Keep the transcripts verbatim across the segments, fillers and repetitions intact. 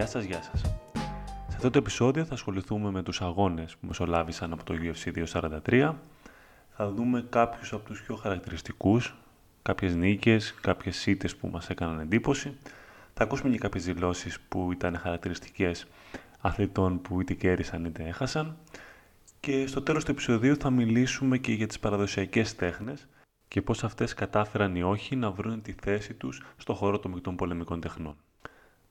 Γεια σας, γεια σας. Σε αυτό το επεισόδιο θα ασχοληθούμε με τους αγώνες που μεσολάβησαν από το γιου εφ σι διακόσια σαράντα τρία. Θα δούμε κάποιους από τους πιο χαρακτηριστικούς, κάποιες νίκες, κάποιες σίτες που μας έκαναν εντύπωση. Θα ακούσουμε και κάποιες δηλώσεις που ήταν χαρακτηριστικές αθλητών που είτε κέρδισαν είτε έχασαν. Και στο τέλος του επεισοδίου θα μιλήσουμε και για τις παραδοσιακές τέχνες και πώς αυτές κατάφεραν ή όχι να βρουν τη θέση τους στο χώρο των μεικτών πολεμικών τεχνών.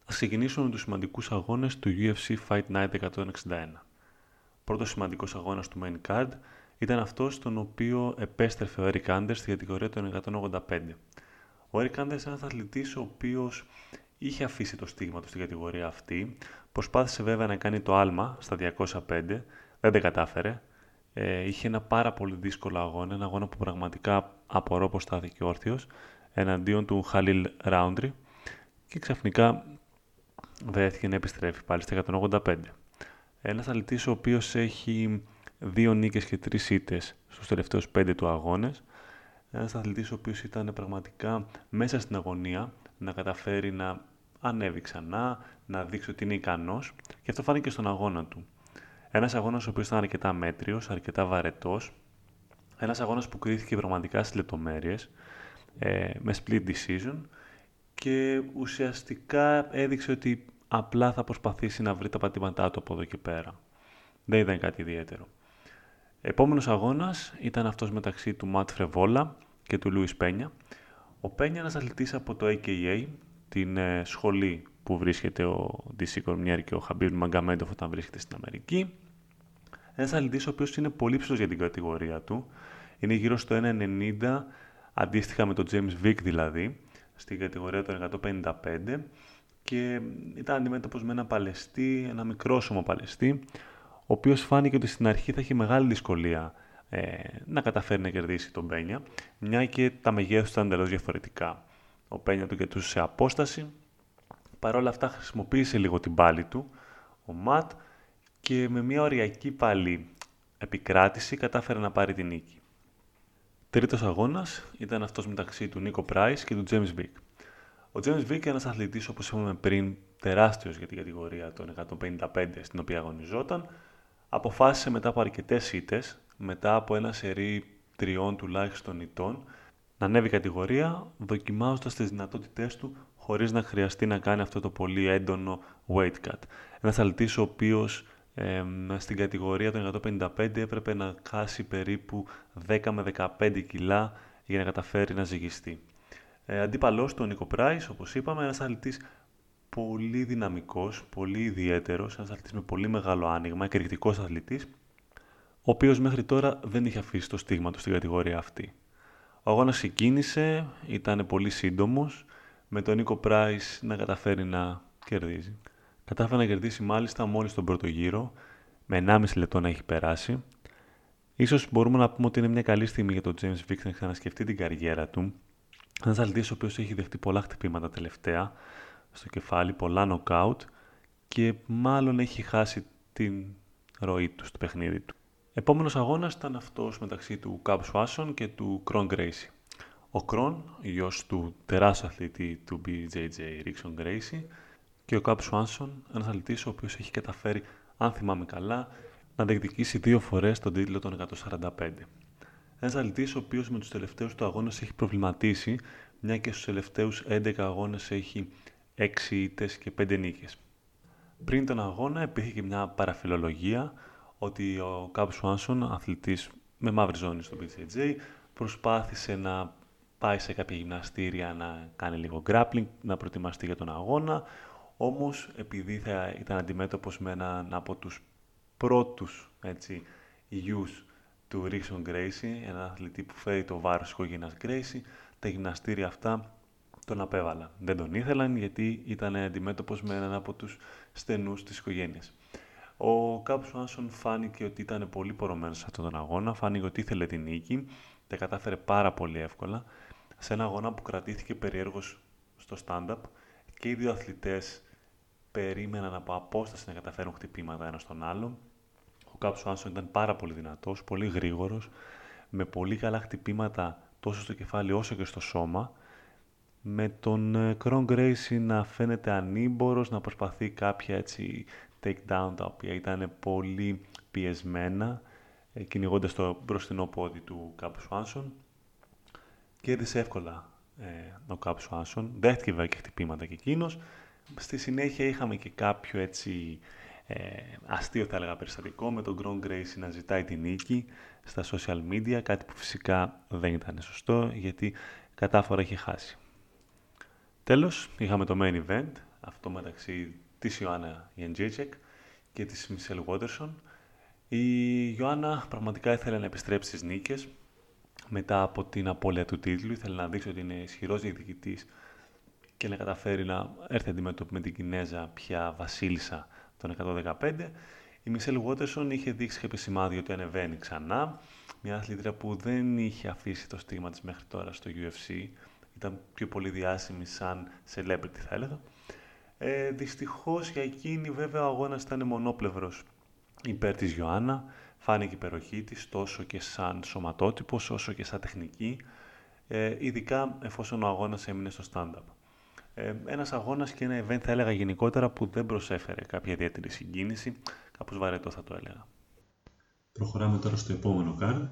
Ας ξεκινήσουμε με τους σημαντικούς αγώνες του γιου εφ σι Fight Night εκατόν εξήντα ένα. Πρώτος σημαντικός αγώνας του main card ήταν αυτός στον οποίο επέστρεφε ο Eryk Anders στη κατηγορία των εκατόν ογδόντα πέντε. Ο Eryk Anders είναι ένας αθλητής ο οποίος είχε αφήσει το στίγμα του στην κατηγορία αυτή. Προσπάθησε βέβαια να κάνει το άλμα στα διακόσια πέντε, δεν τα κατάφερε. Ε, είχε ένα πάρα πολύ δύσκολο αγώνα, ένα αγώνα που πραγματικά απορώ πως στάθηκε όρθιος, εναντίον του Khalil Rountree, και ξαφνικά βρέθηκε να επιστρέφει πάλι στα εκατόν ογδόντα πέντε. Ένας αθλητής ο οποίος έχει δύο νίκες και τρεις ήττες στους τελευταίους πέντε του αγώνες. Ένας αθλητής ο οποίος ήταν πραγματικά μέσα στην αγωνία να καταφέρει να ανέβει ξανά, να δείξει ότι είναι ικανός, και αυτό φάνηκε στον αγώνα του. Ένας αγώνας ο οποίος ήταν αρκετά μέτριος, αρκετά βαρετός. Ένας αγώνας που κρίθηκε πραγματικά στις λεπτομέρειες, ε, με split decision, και ουσιαστικά έδειξε ότι απλά θα προσπαθήσει να βρει τα πατήματά του από εδώ και πέρα. Δεν ήταν κάτι ιδιαίτερο. Επόμενος αγώνας ήταν αυτός μεταξύ του Matt Frevola και του Luis Peña. Ο Peña είναι ένας αθλητής από το έι κέι έι, την ε, σχολή που βρίσκεται ο Ντισί Κορμιέρ και ο Χαμπίρ Μαγκαμέντοφ όταν βρίσκεται στην Αμερική. Ένας αθλητής ο οποίος είναι πολύ ψηλός για την κατηγορία του. Είναι γύρω στο ένα ενενήντα, αντίστοιχα με τον James Vick δηλαδή, στην κατηγορία των εκατόν πενήντα πέντε, και ήταν αντιμέτωπος με ένα παλαιστή, ένα μικρόσωμο παλαιστή, ο οποίος φάνηκε ότι στην αρχή θα έχει μεγάλη δυσκολία ε, να καταφέρει να κερδίσει τον Peña, μια και τα μεγέθους ήταν εντελώς διαφορετικά. Ο Peña του κερδούσε σε απόσταση. Παρ' όλα αυτά χρησιμοποίησε λίγο την πάλη του ο Ματ και με μια οριακή πάλι επικράτηση κατάφερε να πάρει την νίκη. Τρίτος αγώνας ήταν αυτός μεταξύ του Νίκο Price και του James Vick. Ο James Vick είναι ένας αθλητής, όπως είπαμε πριν, τεράστιος για την κατηγορία των εκατόν πενήντα πέντε στην οποία αγωνιζόταν. Αποφάσισε μετά από αρκετές ήττες, μετά από ένα σερί τριών τουλάχιστον ηττών, να ανέβει κατηγορία, δοκιμάζοντας τις δυνατότητές του χωρίς να χρειαστεί να κάνει αυτό το πολύ έντονο weight cut. Ένας αθλητής ο οποίος ε, στην κατηγορία των εκατόν πενήντα πέντε έπρεπε να χάσει περίπου δέκα με δεκαπέντε κιλά για να καταφέρει να ζυγιστεί. Ε, αντίπαλός του ο Νίκο Πράις, όπως είπαμε, ένας αθλητής πολύ δυναμικός, πολύ ιδιαίτερος, ένας αθλητής με πολύ μεγάλο άνοιγμα, εκρηκτικός αθλητής, ο οποίος μέχρι τώρα δεν είχε αφήσει το στίγμα του στην κατηγορία αυτή. Ο αγώνας ξεκίνησε, ήταν πολύ σύντομος, με τον Νίκο Πράις να καταφέρει να κερδίζει. Κατάφερε να κερδίσει μάλιστα μόλις τον πρώτο γύρο, με ενάμιση λεπτό να έχει περάσει. Ίσως μπορούμε να πούμε ότι είναι μια καλή στιγμή για τον James Vick να ξανασκεφτεί την καριέρα του. Ένας αθλητής ο οποίος έχει δεχτεί πολλά χτυπήματα τελευταία στο κεφάλι, πολλά νοκάουτ, και μάλλον έχει χάσει την ροή του στο παιχνίδι του. Επόμενος αγώνας ήταν αυτός μεταξύ του Cub Swanson και του Kron Gracie. Ο Κρον, γιος του τεράστιου αθλητή του μπι τζέι τζέι Rickson Gracie, και ο Cub Swanson, ένας αθλητής ο οποίος έχει καταφέρει, αν θυμάμαι καλά, να διεκδικήσει δύο φορές τον τίτλο των εκατόν σαράντα πέντε. Ένας αθλητής ο οποίος με τους τελευταίους του αγώνες έχει προβληματίσει, μια και στους τελευταίους έντεκα αγώνες έχει έξι ήττες και πέντε νίκες. Πριν τον αγώνα υπήρχε και μια παραφιλολογία ότι ο Cub Swanson, αθλητής με μαύρη ζώνη στο μπι τζέι τζέι, προσπάθησε να πάει σε κάποια γυμναστήρια να κάνει λίγο grappling, να προετοιμαστεί για τον αγώνα. Όμως, επειδή θα ήταν αντιμέτωπος με έναν από τους πρώτους, έτσι, γιους του Rickson Gracie, έναν αθλητή που φέρει το βάρος της οικογένειας Gracie, τα γυμναστήρια αυτά τον απέβαλαν. Δεν τον ήθελαν γιατί ήταν αντιμέτωπος με έναν από τους στενούς της οικογένειας. Ο Cub Swanson φάνηκε ότι ήταν πολύ πορωμένος σε αυτόν τον αγώνα, φάνηκε ότι ήθελε την νίκη, τα κατάφερε πάρα πολύ εύκολα, σε ένα αγώνα που κρατήθηκε περιέργως στο stand-up και οι δύο αθλητές περίμεναν από απόσταση να καταφέρουν χτυπήματα ένα στον άλλον. Ο Cub Swanson ήταν πάρα πολύ δυνατός, πολύ γρήγορος, με πολύ καλά χτυπήματα τόσο στο κεφάλι όσο και στο σώμα, με τον Kron Gracie να φαίνεται ανήμπορος, να προσπαθεί κάποια έτσι takedown τα οποία ήταν πολύ πιεσμένα, κυνηγώντας το μπροστινό πόδι του Cub Swanson. Κέρδισε εύκολα ε, ο Cub Swanson, δέχτηκε βέβαια και χτυπήματα και εκείνος. Στη συνέχεια είχαμε και κάποιο έτσι ε, αστείο θα έλεγα περιστατικό με τον Kron Gracie να ζητάει την νίκη στα social media, κάτι που φυσικά δεν ήταν σωστό γιατί κατάφορα είχε χάσει. Τέλος, είχαμε το main event, αυτό μεταξύ της Ιωάννα Γεντζίτσεκ και της Μισελ Βόντερσον. Η Ιωάννα πραγματικά ήθελε να επιστρέψει στις νίκες μετά από την απώλεια του τίτλου. Ήθελε να δείξει ότι είναι ισχυρός διεκδικητής και να καταφέρει να έρθει αντιμέτωπη με την Κινέζα, πια βασίλισσα των εκατόν δεκαπέντε. Η Μισελ Βόντερσον είχε δείξει και σημάδι ότι ανεβαίνει ξανά. Μια αθλήτρια που δεν είχε αφήσει το στίγμα της μέχρι τώρα στο γιου εφ σι. Ήταν πιο πολύ διάσημη σαν celebrity θα έλεγα. Ε, δυστυχώς για εκείνη βέβαια ο αγώνας ήταν μονόπλευρος υπέρ της Ιωάννα. Φάνηκε η υπεροχή της τόσο και σαν σωματότυπος όσο και σαν τεχνική, ε, ειδικά εφόσον ο αγώνας έμεινε στο stand-up. Ε, ένας αγώνας και ένα event θα έλεγα γενικότερα που δεν προσέφερε κάποια ιδιαίτερη συγκίνηση, κάπως βαρετό θα το έλεγα. Προχωράμε τώρα στο επόμενο card,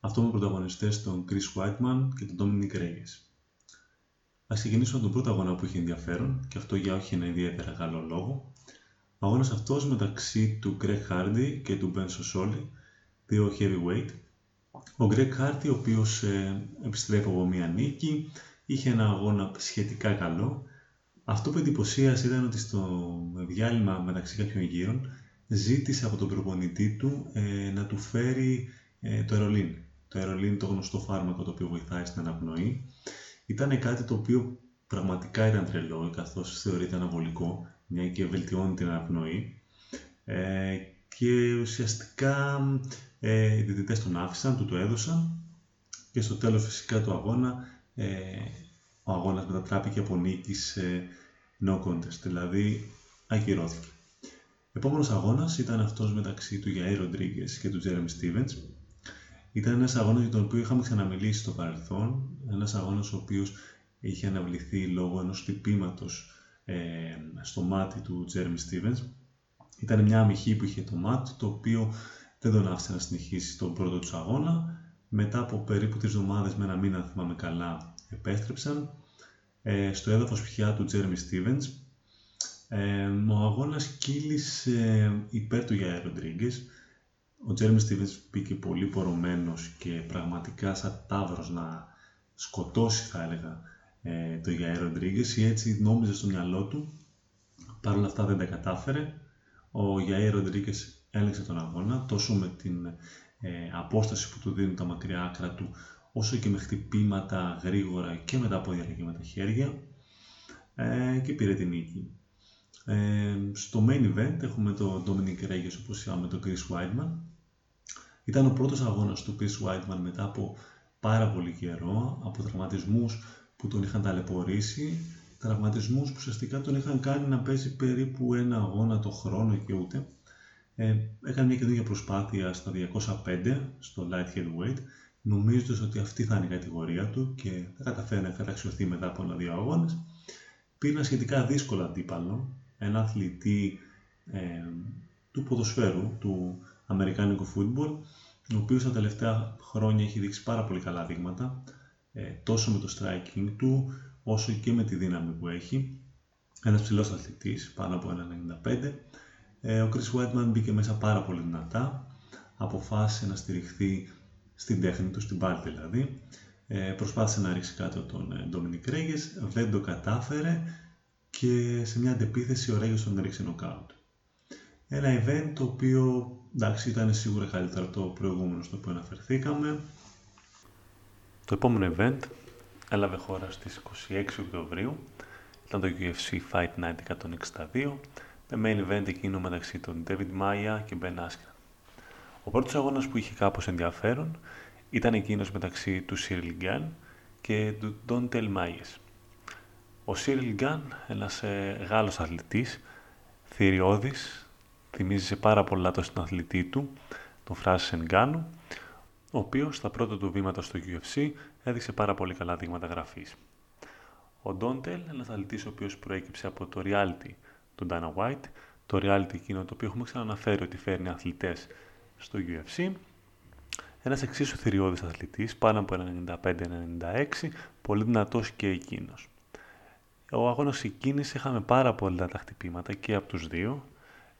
αυτό με πρωταγωνιστές τον Chris Weidman και τον Dominic Reyes. Ας ξεκινήσουμε από τον πρώτο αγώνα που είχε ενδιαφέρον, και αυτό για όχι ένα ιδιαίτερα καλό λόγο. Ο αγώνας αυτός μεταξύ του Greg Hardy και του Ben Askren, δύο heavyweight. Ο Greg Hardy, ο οποίος ε, επιστρέφει από μία νίκη, είχε ένα αγώνα σχετικά καλό. Αυτό που εντυπωσίασε ήταν ότι στο διάλειμμα μεταξύ κάποιων γύρων ζήτησε από τον προπονητή του ε, να του φέρει ε, το Aerolin. Το Aerolin, το γνωστό φάρμακο το οποίο βοηθάει στην αναπνοή. Ήταν κάτι το οποίο πραγματικά ήταν τρελό, καθώς θεωρείται αναβολικό, μια και βελτιώνει την αναπνοή. Ε, και ουσιαστικά ε, οι διδυτές τον άφησαν, του το έδωσαν και στο τέλος φυσικά του αγώνα ε, ο αγώνας μετατράπηκε από νίκη σε no contest, δηλαδή ακυρώθηκε. Επόμενος αγώνας ήταν αυτός μεταξύ του Yair Rodríguez και του Jeremy Stephens. Ήταν ένας αγώνας για τον οποίο είχαμε ξαναμιλήσει στο παρελθόν, ένας αγώνας ο οποίος είχε αναβληθεί λόγω ενός χτυπήματος ε, στο μάτι του Jeremy Stephens. Ήταν μια αμυχή που είχε το μάτι, το οποίο δεν τον άφησε να συνεχίσει τον πρώτο του αγώνα. Μετά από περίπου τρεις εβδομάδες με ένα μήνα, αν θυμάμαι καλά, επέστρεψαν ε, στο έδαφος πια του Jeremy Stephens. Ε, ο αγώνας κύλησε υπέρ του Yair Rodríguez. Ο Jeremy Stephens πήγε πολύ πορωμένος και πραγματικά σαν τάβρος να σκοτώσει θα έλεγα ε, το Yair Rodríguez, ή έτσι νόμιζε στο μυαλό του. Παρ' όλα αυτά δεν τα κατάφερε. Ο Yair Rodríguez έλεξε τον αγώνα τόσο με την ε, απόσταση που του δίνουν τα μακριά άκρα του, όσο και με χτυπήματα γρήγορα και με τα πόδια και με τα χέρια, ε, και πήρε την νίκη. Ε, στο main event έχουμε τον Dominic Reyes, όπως είπαμε, τον Chris Weidman. Ήταν ο πρώτος αγώνας του Chris Weidman μετά από πάρα πολύ καιρό, από τραυματισμούς που τον είχαν ταλαιπωρήσει, τραυματισμούς που ουσιαστικά τον είχαν κάνει να παίζει περίπου ένα αγώνα το χρόνο και ούτε. Ε, έκανε μια καινούργια προσπάθεια στα διακόσια πέντε, στο light heavyweight, νομίζοντας ότι αυτή θα είναι η κατηγορία του και θα καταφέρει να καταξιωθεί μετά από ένα-δύο αγώνες. Πήρε ένα σχετικά δύσκολο αντίπαλο, ένα αθλητή ε, του ποδοσφαίρου, του αμερικάνικου φούτμπολ, ο οποίος τα τελευταία χρόνια έχει δείξει πάρα πολύ καλά δείγματα, ε, τόσο με το striking του, όσο και με τη δύναμη που έχει. Ένας ψηλός αθλητής, πάνω από ένα κόμμα ενενήντα πέντε. Ε, ο Chris Weidman μπήκε μέσα πάρα πολύ δυνατά, αποφάσισε να στηριχθεί στην τέχνη του, στην πάρτη δηλαδή. Ε, προσπάθησε να ρίξει κάτω τον ε, Dominic Reyes, δεν το κατάφερε και σε μια αντεπίθεση ο Reyes τον έριξε νοκάουτ. Ένα event το οποίο εντάξει, ήταν σίγουρα καλύτερο το προηγούμενο στο οποίο αναφερθήκαμε. Το επόμενο event έλαβε χώρα στις είκοσι έξι Οκτωβρίου, ήταν το γιου εφ σι Fight Night εκατόν εξήντα δύο, το main event εκείνο μεταξύ των David Maia και Ben Askren. Ο πρώτος αγώνας που είχε κάπως ενδιαφέρον ήταν εκείνος μεταξύ του Ciryl Gane και του Ντόντελ Μάιες. Ο Ciryl Gane, ένας Γάλλος αθλητής, θηριώδης, θυμίζει πάρα πολλά τον συναθλητή του, τον Francis Ngannou, ο οποίος στα πρώτα του βήματα στο γιου εφ σι έδειξε πάρα πολύ καλά δείγματα γραφής. Ο Ντόντελ, ένας αθλητής ο οποίος προέκυψε από το reality του Dana White, το reality εκείνο το οποίο έχουμε ξαναναφέρει ότι φέρνει αθλητές στο γιου εφ σι. Ένας εξίσου θηριώδης αθλητής, πάνω από ένα ενενήντα πέντε ενενήντα έξι, πολύ δυνατός και εκείνος. Ο αγώνας ξεκίνησε, είχαμε πάρα πολλά τα χτυπήματα και από τους δύο.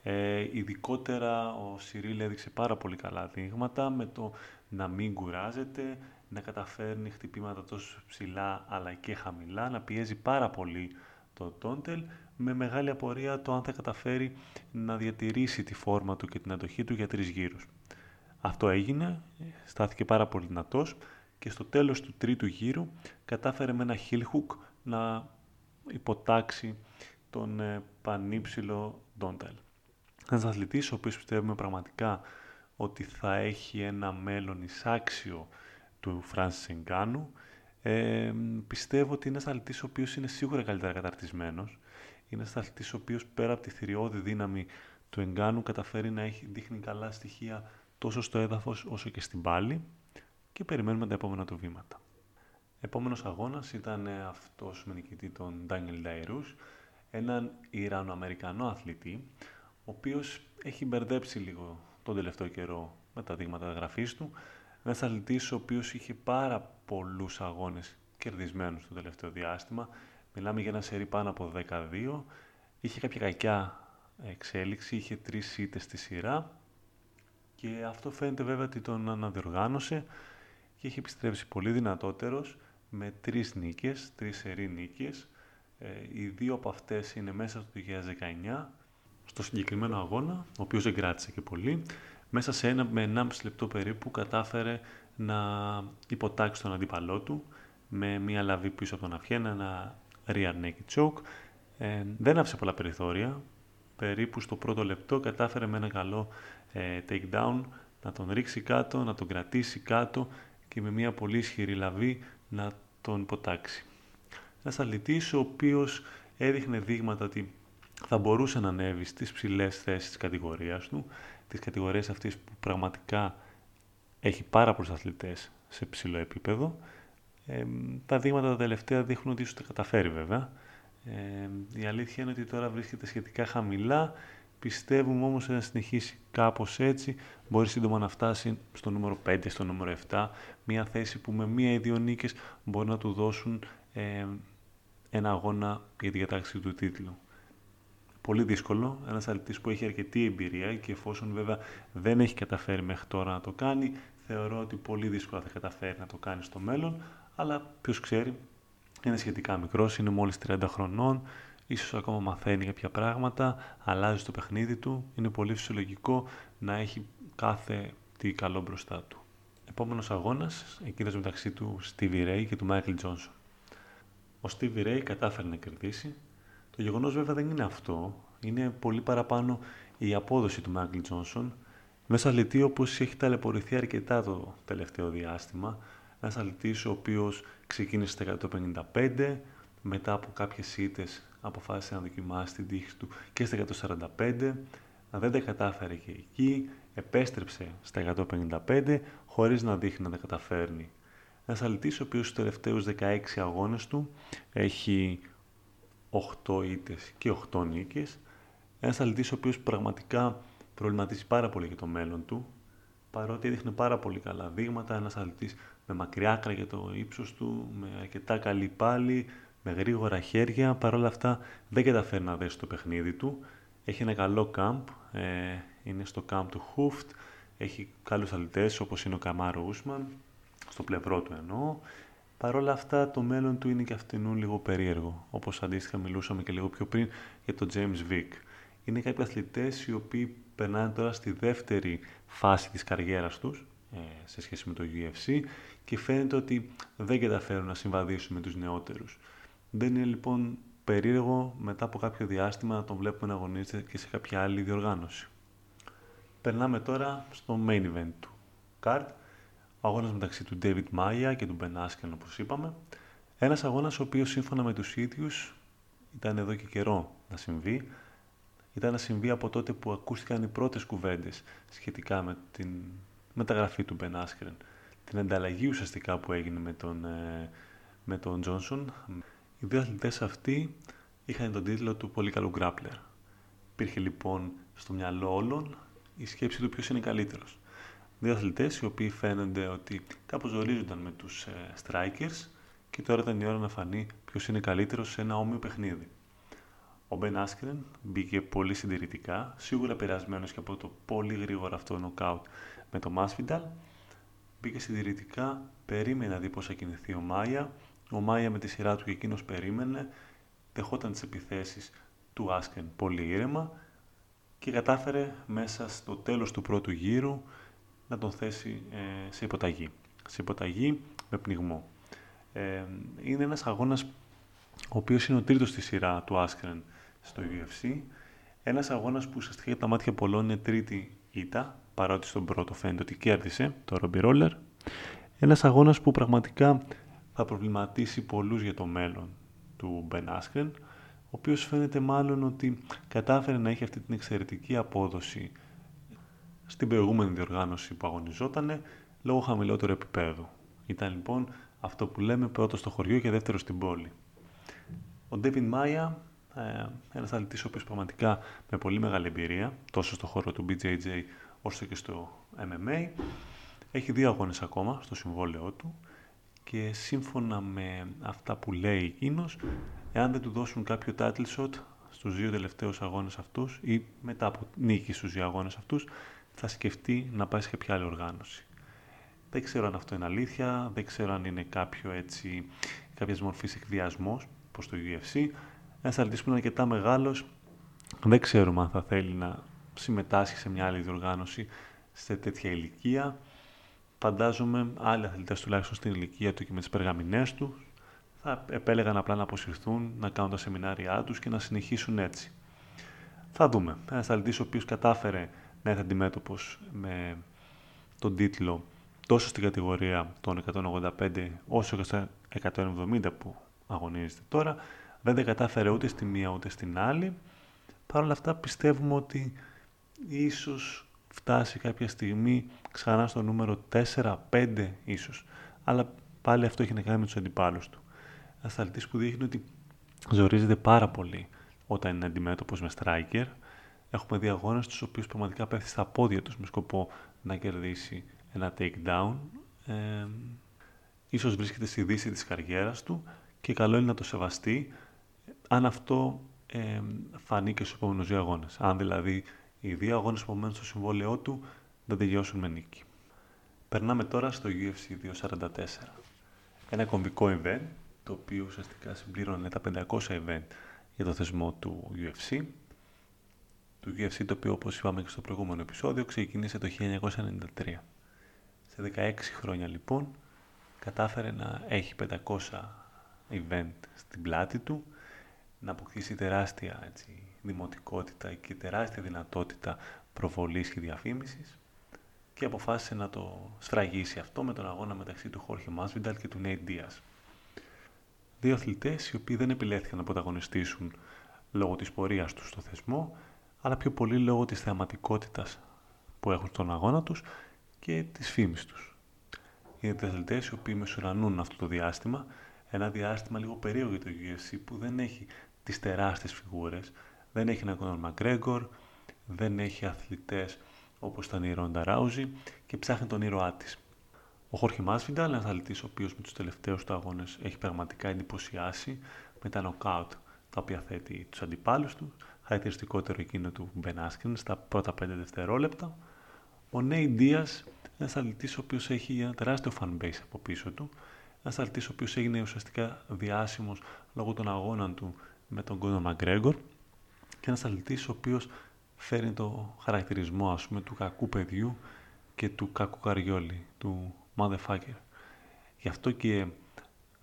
Ε, ειδικότερα ο Ciryl έδειξε πάρα πολύ καλά δείγματα με το να μην κουράζεται, να καταφέρνει χτυπήματα τόσο ψηλά αλλά και χαμηλά, να πιέζει πάρα πολύ το Ντόντελ, με μεγάλη απορία το αν θα καταφέρει να διατηρήσει τη φόρμα του και την αντοχή του για τρεις γύρους. Αυτό έγινε, στάθηκε πάρα πολύ δυνατός και στο τέλος του τρίτου γύρου κατάφερε με ένα heel hook να υποτάξει τον πανύψηλο Ντόντελ. Ένας αθλητής ο οποίος πιστεύουμε πραγματικά ότι θα έχει ένα μέλλον εισάξιο του Francis Ngannou. Ε, πιστεύω ότι είναι ένας αθλητής ο οποίος είναι σίγουρα καλύτερα καταρτισμένος. Είναι ένας αθλητής ο οποίος πέρα από τη θηριώδη δύναμη του Ngannou καταφέρει να έχει, δείχνει καλά στοιχεία τόσο στο έδαφος όσο και στην πάλη και περιμένουμε τα επόμενα του βήματα. Επόμενος αγώνας ήταν αυτός με νικητή τον Daniel Day-Rus, έναν Ιρανο-Αμερικανό αθλητή, ο οποίος έχει μπερδέψει λίγο τον τελευταίο καιρό με τα δείγματα εγγραφής του. Ένας αθλητής ο οποίος είχε πάρα πολλούς αγώνες κερδισμένους το τελευταίο διάστημα. Μιλάμε για ένα σερί πάνω από δεκαέξι. Είχε κάποια κακιά εξέλιξη, είχε τρεις ήττες στη σειρά και αυτό φαίνεται βέβαια ότι τον αναδιοργάνωσε και έχει επιστρέψει πολύ δυνατότερος με τρεις νίκες, τρεις σερί νίκες. Ε, οι δύο από αυτές είναι μέσα στο δύο χιλιάδες δεκαεννιά. Στο συγκεκριμένο αγώνα, ο οποίος δεν κράτησε και πολύ, μέσα σε ένα με ενάμιση λεπτό περίπου κατάφερε να υποτάξει τον αντίπαλό του με μία λαβή πίσω από τον αυχένα, ένα rear naked choke. Ε, δεν άφησε πολλά περιθώρια. Περίπου στο πρώτο λεπτό κατάφερε με ένα καλό ε, take down να τον ρίξει κάτω, να τον κρατήσει κάτω και με μία πολύ ισχυρή λαβή να τον υποτάξει. Ένας αθλητής ο οποίος έδειχνε δείγματα ότι θα μπορούσε να ανέβει στις ψηλές θέσεις της κατηγορίας του, της κατηγορίας αυτής που πραγματικά έχει πάρα πολλούς αθλητές σε ψηλό επίπεδο. Ε, τα δείγματα τα τελευταία δείχνουν ότι ίσως τα καταφέρει βέβαια. Ε, η αλήθεια είναι ότι τώρα βρίσκεται σχετικά χαμηλά, πιστεύουμε όμως ότι να συνεχίσει κάπως έτσι, μπορεί σύντομα να φτάσει στο νούμερο πέντε, στο νούμερο εφτά, μια θέση που με μία ή δύο νίκες μπορεί να του δώσουν ε, ένα αγώνα για την κατάκτηση του τίτλου. Πολύ δύσκολο, ένας αθλητής που έχει αρκετή εμπειρία και εφόσον βέβαια δεν έχει καταφέρει μέχρι τώρα να το κάνει, θεωρώ ότι πολύ δύσκολα θα καταφέρει να το κάνει στο μέλλον, αλλά ποιος ξέρει, είναι σχετικά μικρός, είναι μόλις τριάντα χρονών, ίσως ακόμα μαθαίνει κάποια πράγματα, αλλάζει το παιχνίδι του, είναι πολύ φυσιολογικό να έχει κάθε τι καλό μπροστά του. Επόμενος αγώνας, εκείνος μεταξύ του Stevie Ray και του Μάικλ Τζόνσον. Ο Stevie Ray κατάφερε να κερδίσει. Το γεγονός βέβαια δεν είναι αυτό, είναι πολύ παραπάνω η απόδοση του Μάικλ Τζόνσον. Ένας αθλητής ο οποίος έχει ταλαιπωρηθεί αρκετά το τελευταίο διάστημα. Ένας αθλητής ο οποίος ξεκίνησε στα εκατόν πενήντα πέντε, μετά από κάποιες ήττες αποφάσισε να δοκιμάσει την τύχη του και στα εκατόν σαράντα πέντε, δεν τα κατάφερε και εκεί, επέστρεψε στα εκατόν πενήντα πέντε χωρίς να δείχνει να τα καταφέρνει. Ένας αθλητής ο οποίος στους τελευταίους δεκαέξι αγώνες του έχει οκτώ ήττες και οκτώ νίκες. Ένας αθλητής ο οποίος πραγματικά προβληματίζει πάρα πολύ για το μέλλον του, παρότι έδειχνε πάρα πολύ καλά δείγματα. Ένας αθλητής με μακριάκρα για το ύψος του, με αρκετά καλή πάλη, με γρήγορα χέρια. Παρ' όλα αυτά δεν καταφέρει να δέσει το παιχνίδι του. Έχει ένα καλό κάμπ, ε, είναι στο κάμπ του Χούφτ. Έχει καλούς αθλητές όπως είναι ο Καμάρο Ούσμαν, στο πλευρό του εννοώ. Παρ' όλα αυτά το μέλλον του είναι και αυτού λίγο περίεργο, όπως αντίστοιχα μιλούσαμε και λίγο πιο πριν για τον James Vick. Είναι κάποιοι αθλητές οι οποίοι περνάνε τώρα στη δεύτερη φάση της καριέρας τους σε σχέση με το γιου εφ σι και φαίνεται ότι δεν καταφέρουν να συμβαδίσουν με τους νεότερους. Δεν είναι λοιπόν περίεργο μετά από κάποιο διάστημα να τον βλέπουμε να αγωνίζεται και σε κάποια άλλη διοργάνωση. Περνάμε τώρα στο main event του card. Αγώνας μεταξύ του David Maia και του Ben Askren, όπως είπαμε. Ένας αγώνας ο οποίος σύμφωνα με τους ίδιους ήταν εδώ και καιρό να συμβεί. Ήταν να συμβεί από τότε που ακούστηκαν οι πρώτες κουβέντες σχετικά με την μεταγραφή του Ben Askren. Την ανταλλαγή ουσιαστικά που έγινε με τον, με τον Johnson. Οι δύο αθλητές αυτοί είχαν τον τίτλο του πολύ καλού grappler. Υπήρχε λοιπόν στο μυαλό όλων η σκέψη του ποιος είναι καλύτερος. Δύο αθλητές οι οποίοι φαίνονται ότι κάπως ζορίζονταν με τους ε, strikers και τώρα ήταν η ώρα να φανεί ποιος είναι καλύτερος σε ένα όμοιο παιχνίδι. Ο Ben Askren μπήκε πολύ συντηρητικά, σίγουρα περασμένος και από το πολύ γρήγορα αυτό νοκάουτ με το Masvidal. Μπήκε συντηρητικά, περίμενε να δει πώς θα κινηθεί ο Μάια. Ο Μάια με τη σειρά του και εκείνος περίμενε, δεχόταν τις επιθέσεις του Askren πολύ ήρεμα και κατάφερε μέσα στο τέλος του πρώτου γύρου να τον θέσει ε, σε υποταγή. Σε υποταγή με πνιγμό. Ε, είναι ένας αγώνας ο οποίος είναι ο τρίτος στη σειρά του Askren στο γιου εφ σι. Ένας αγώνας που ουσιαστικά για τα μάτια πολλών είναι τρίτη ήττα, παρότι στον πρώτο φαίνεται ότι κέρδισε το Robbie Roller. Ένας αγώνας που πραγματικά θα προβληματίσει πολλούς για το μέλλον του Ben Askren, ο οποίος φαίνεται μάλλον ότι κατάφερε να έχει αυτή την εξαιρετική απόδοση στην προηγούμενη διοργάνωση που αγωνιζότανε, λόγω χαμηλότερου επίπεδου. Ήταν λοιπόν αυτό που λέμε πρώτο στο χωριό και δεύτερο στην πόλη. Ο David Maia, ένας αθλητής ο οποίος πραγματικά με πολύ μεγάλη εμπειρία, τόσο στο χώρο του μπι τζέι τζέι όσο και στο εμ εμ έι, έχει δύο αγώνες ακόμα στο συμβόλαιό του και σύμφωνα με αυτά που λέει εκείνος, εάν δεν του δώσουν κάποιο title shot στους δύο τελευταίους αγώνες αυτούς ή μετά από νίκη στους δύο αγώνες αυτούς, θα σκεφτεί να πάει σε κάποια άλλη οργάνωση. Δεν ξέρω αν αυτό είναι αλήθεια, δεν ξέρω αν είναι κάποιο έτσι, κάποιας μορφής εκβιασμός προς το γιου εφ σι. Ένας αθλητής που είναι αρκετά μεγάλος, δεν ξέρουμε αν θα θέλει να συμμετάσχει σε μια άλλη διοργάνωση σε τέτοια ηλικία. Φαντάζομαι άλλοι αθλητές τουλάχιστον στην ηλικία του και με τις περγαμηνές του θα επέλεγαν απλά να αποσυρθούν, να κάνουν τα σεμινάρια τους και να συνεχίσουν έτσι. Θα δούμε. Ένας αθλητής ο οποίος κατάφερε να έρθει αντιμέτωπος με τον τίτλο τόσο στην κατηγορία των εκατόν ογδόντα πέντε όσο και στα εκατόν εβδομήντα που αγωνίζεται τώρα, δεν τα κατάφερε ούτε στη μία ούτε στην άλλη. Παρ' όλα αυτά πιστεύουμε ότι ίσως φτάσει κάποια στιγμή ξανά στο νούμερο τέσσερα πέντε ίσως. Αλλά πάλι αυτό έχει να κάνει με τους αντιπάλους του. Ένας αθλητής που δείχνει ότι ζορίζεται πάρα πολύ όταν είναι αντιμέτωπος με striker. Έχουμε δει αγώνες τους οποίους πραγματικά πέφτει στα πόδια τους με σκοπό να κερδίσει ένα takedown. Ε, ίσως βρίσκεται στη δύση της καριέρας του και καλό είναι να το σεβαστεί αν αυτό ε, φανεί και στους επόμενους δύο αγώνες. Αν δηλαδή οι δύο αγώνες που μένουν στο συμβόλαιό του δεν τελειώσουν με νίκη. Περνάμε τώρα στο γιου εφ σι διακόσια σαράντα τέσσερα. Ένα κομβικό event, το οποίο ουσιαστικά συμπλήρωνε τα πεντακόσια event για το θεσμό του γιου εφ σι. Του γιου εφ σι, το οποίο όπως είπαμε και στο προηγούμενο επεισόδιο, ξεκίνησε το χίλια εννιακόσια ενενήντα τρία. Σε δεκαέξι χρόνια λοιπόν κατάφερε να έχει πεντακόσια event στην πλάτη του, να αποκτήσει τεράστια έτσι, δημοτικότητα και τεράστια δυνατότητα προβολής και διαφήμισης και αποφάσισε να το σφραγίσει αυτό με τον αγώνα μεταξύ του Jorge Masvidal και του Nate Diaz. Δύο αθλητές οι οποίοι δεν επιλέχθηκαν να πρωταγωνιστήσουν λόγω της πορείας τους στο θεσμό, αλλά πιο πολύ λόγω της θεαματικότητας που έχουν στον αγώνα τους και της φήμης τους. Είναι δύο αθλητές οι οποίοι μεσουρανούν αυτό το διάστημα, ένα διάστημα λίγο περίεργο για το γιου εφ σι που δεν έχει τις τεράστιες φιγούρες, δεν έχει έναν Conor McGregor, δεν έχει αθλητές όπως ήταν η Ρόντα Ράουζι και ψάχνει τον ήρωά της. Ο Jorge Masvidal, ένας αθλητής ο οποίος με τους τελευταίους του αγώνες έχει πραγματικά εντυπωσιάσει με τα νοκάουτ τα οποία θέτει τους αντιπάλους του, χαρακτηριστικότερο εκείνο του Ben Askren στα πρώτα πέντε δευτερόλεπτα. Ο Nate Diaz, ένας αθλητής ο οποίος έχει ένα τεράστιο fan base από πίσω του, ένας αθλητής ο οποίος έγινε ουσιαστικά διάσημος λόγω των αγώνων του με τον Conor McGregor και ένας αθλητής ο οποίος φέρνει το χαρακτηρισμό ας πούμε του κακού παιδιού και του κακού καριόλι, του motherfucker. Γι' αυτό και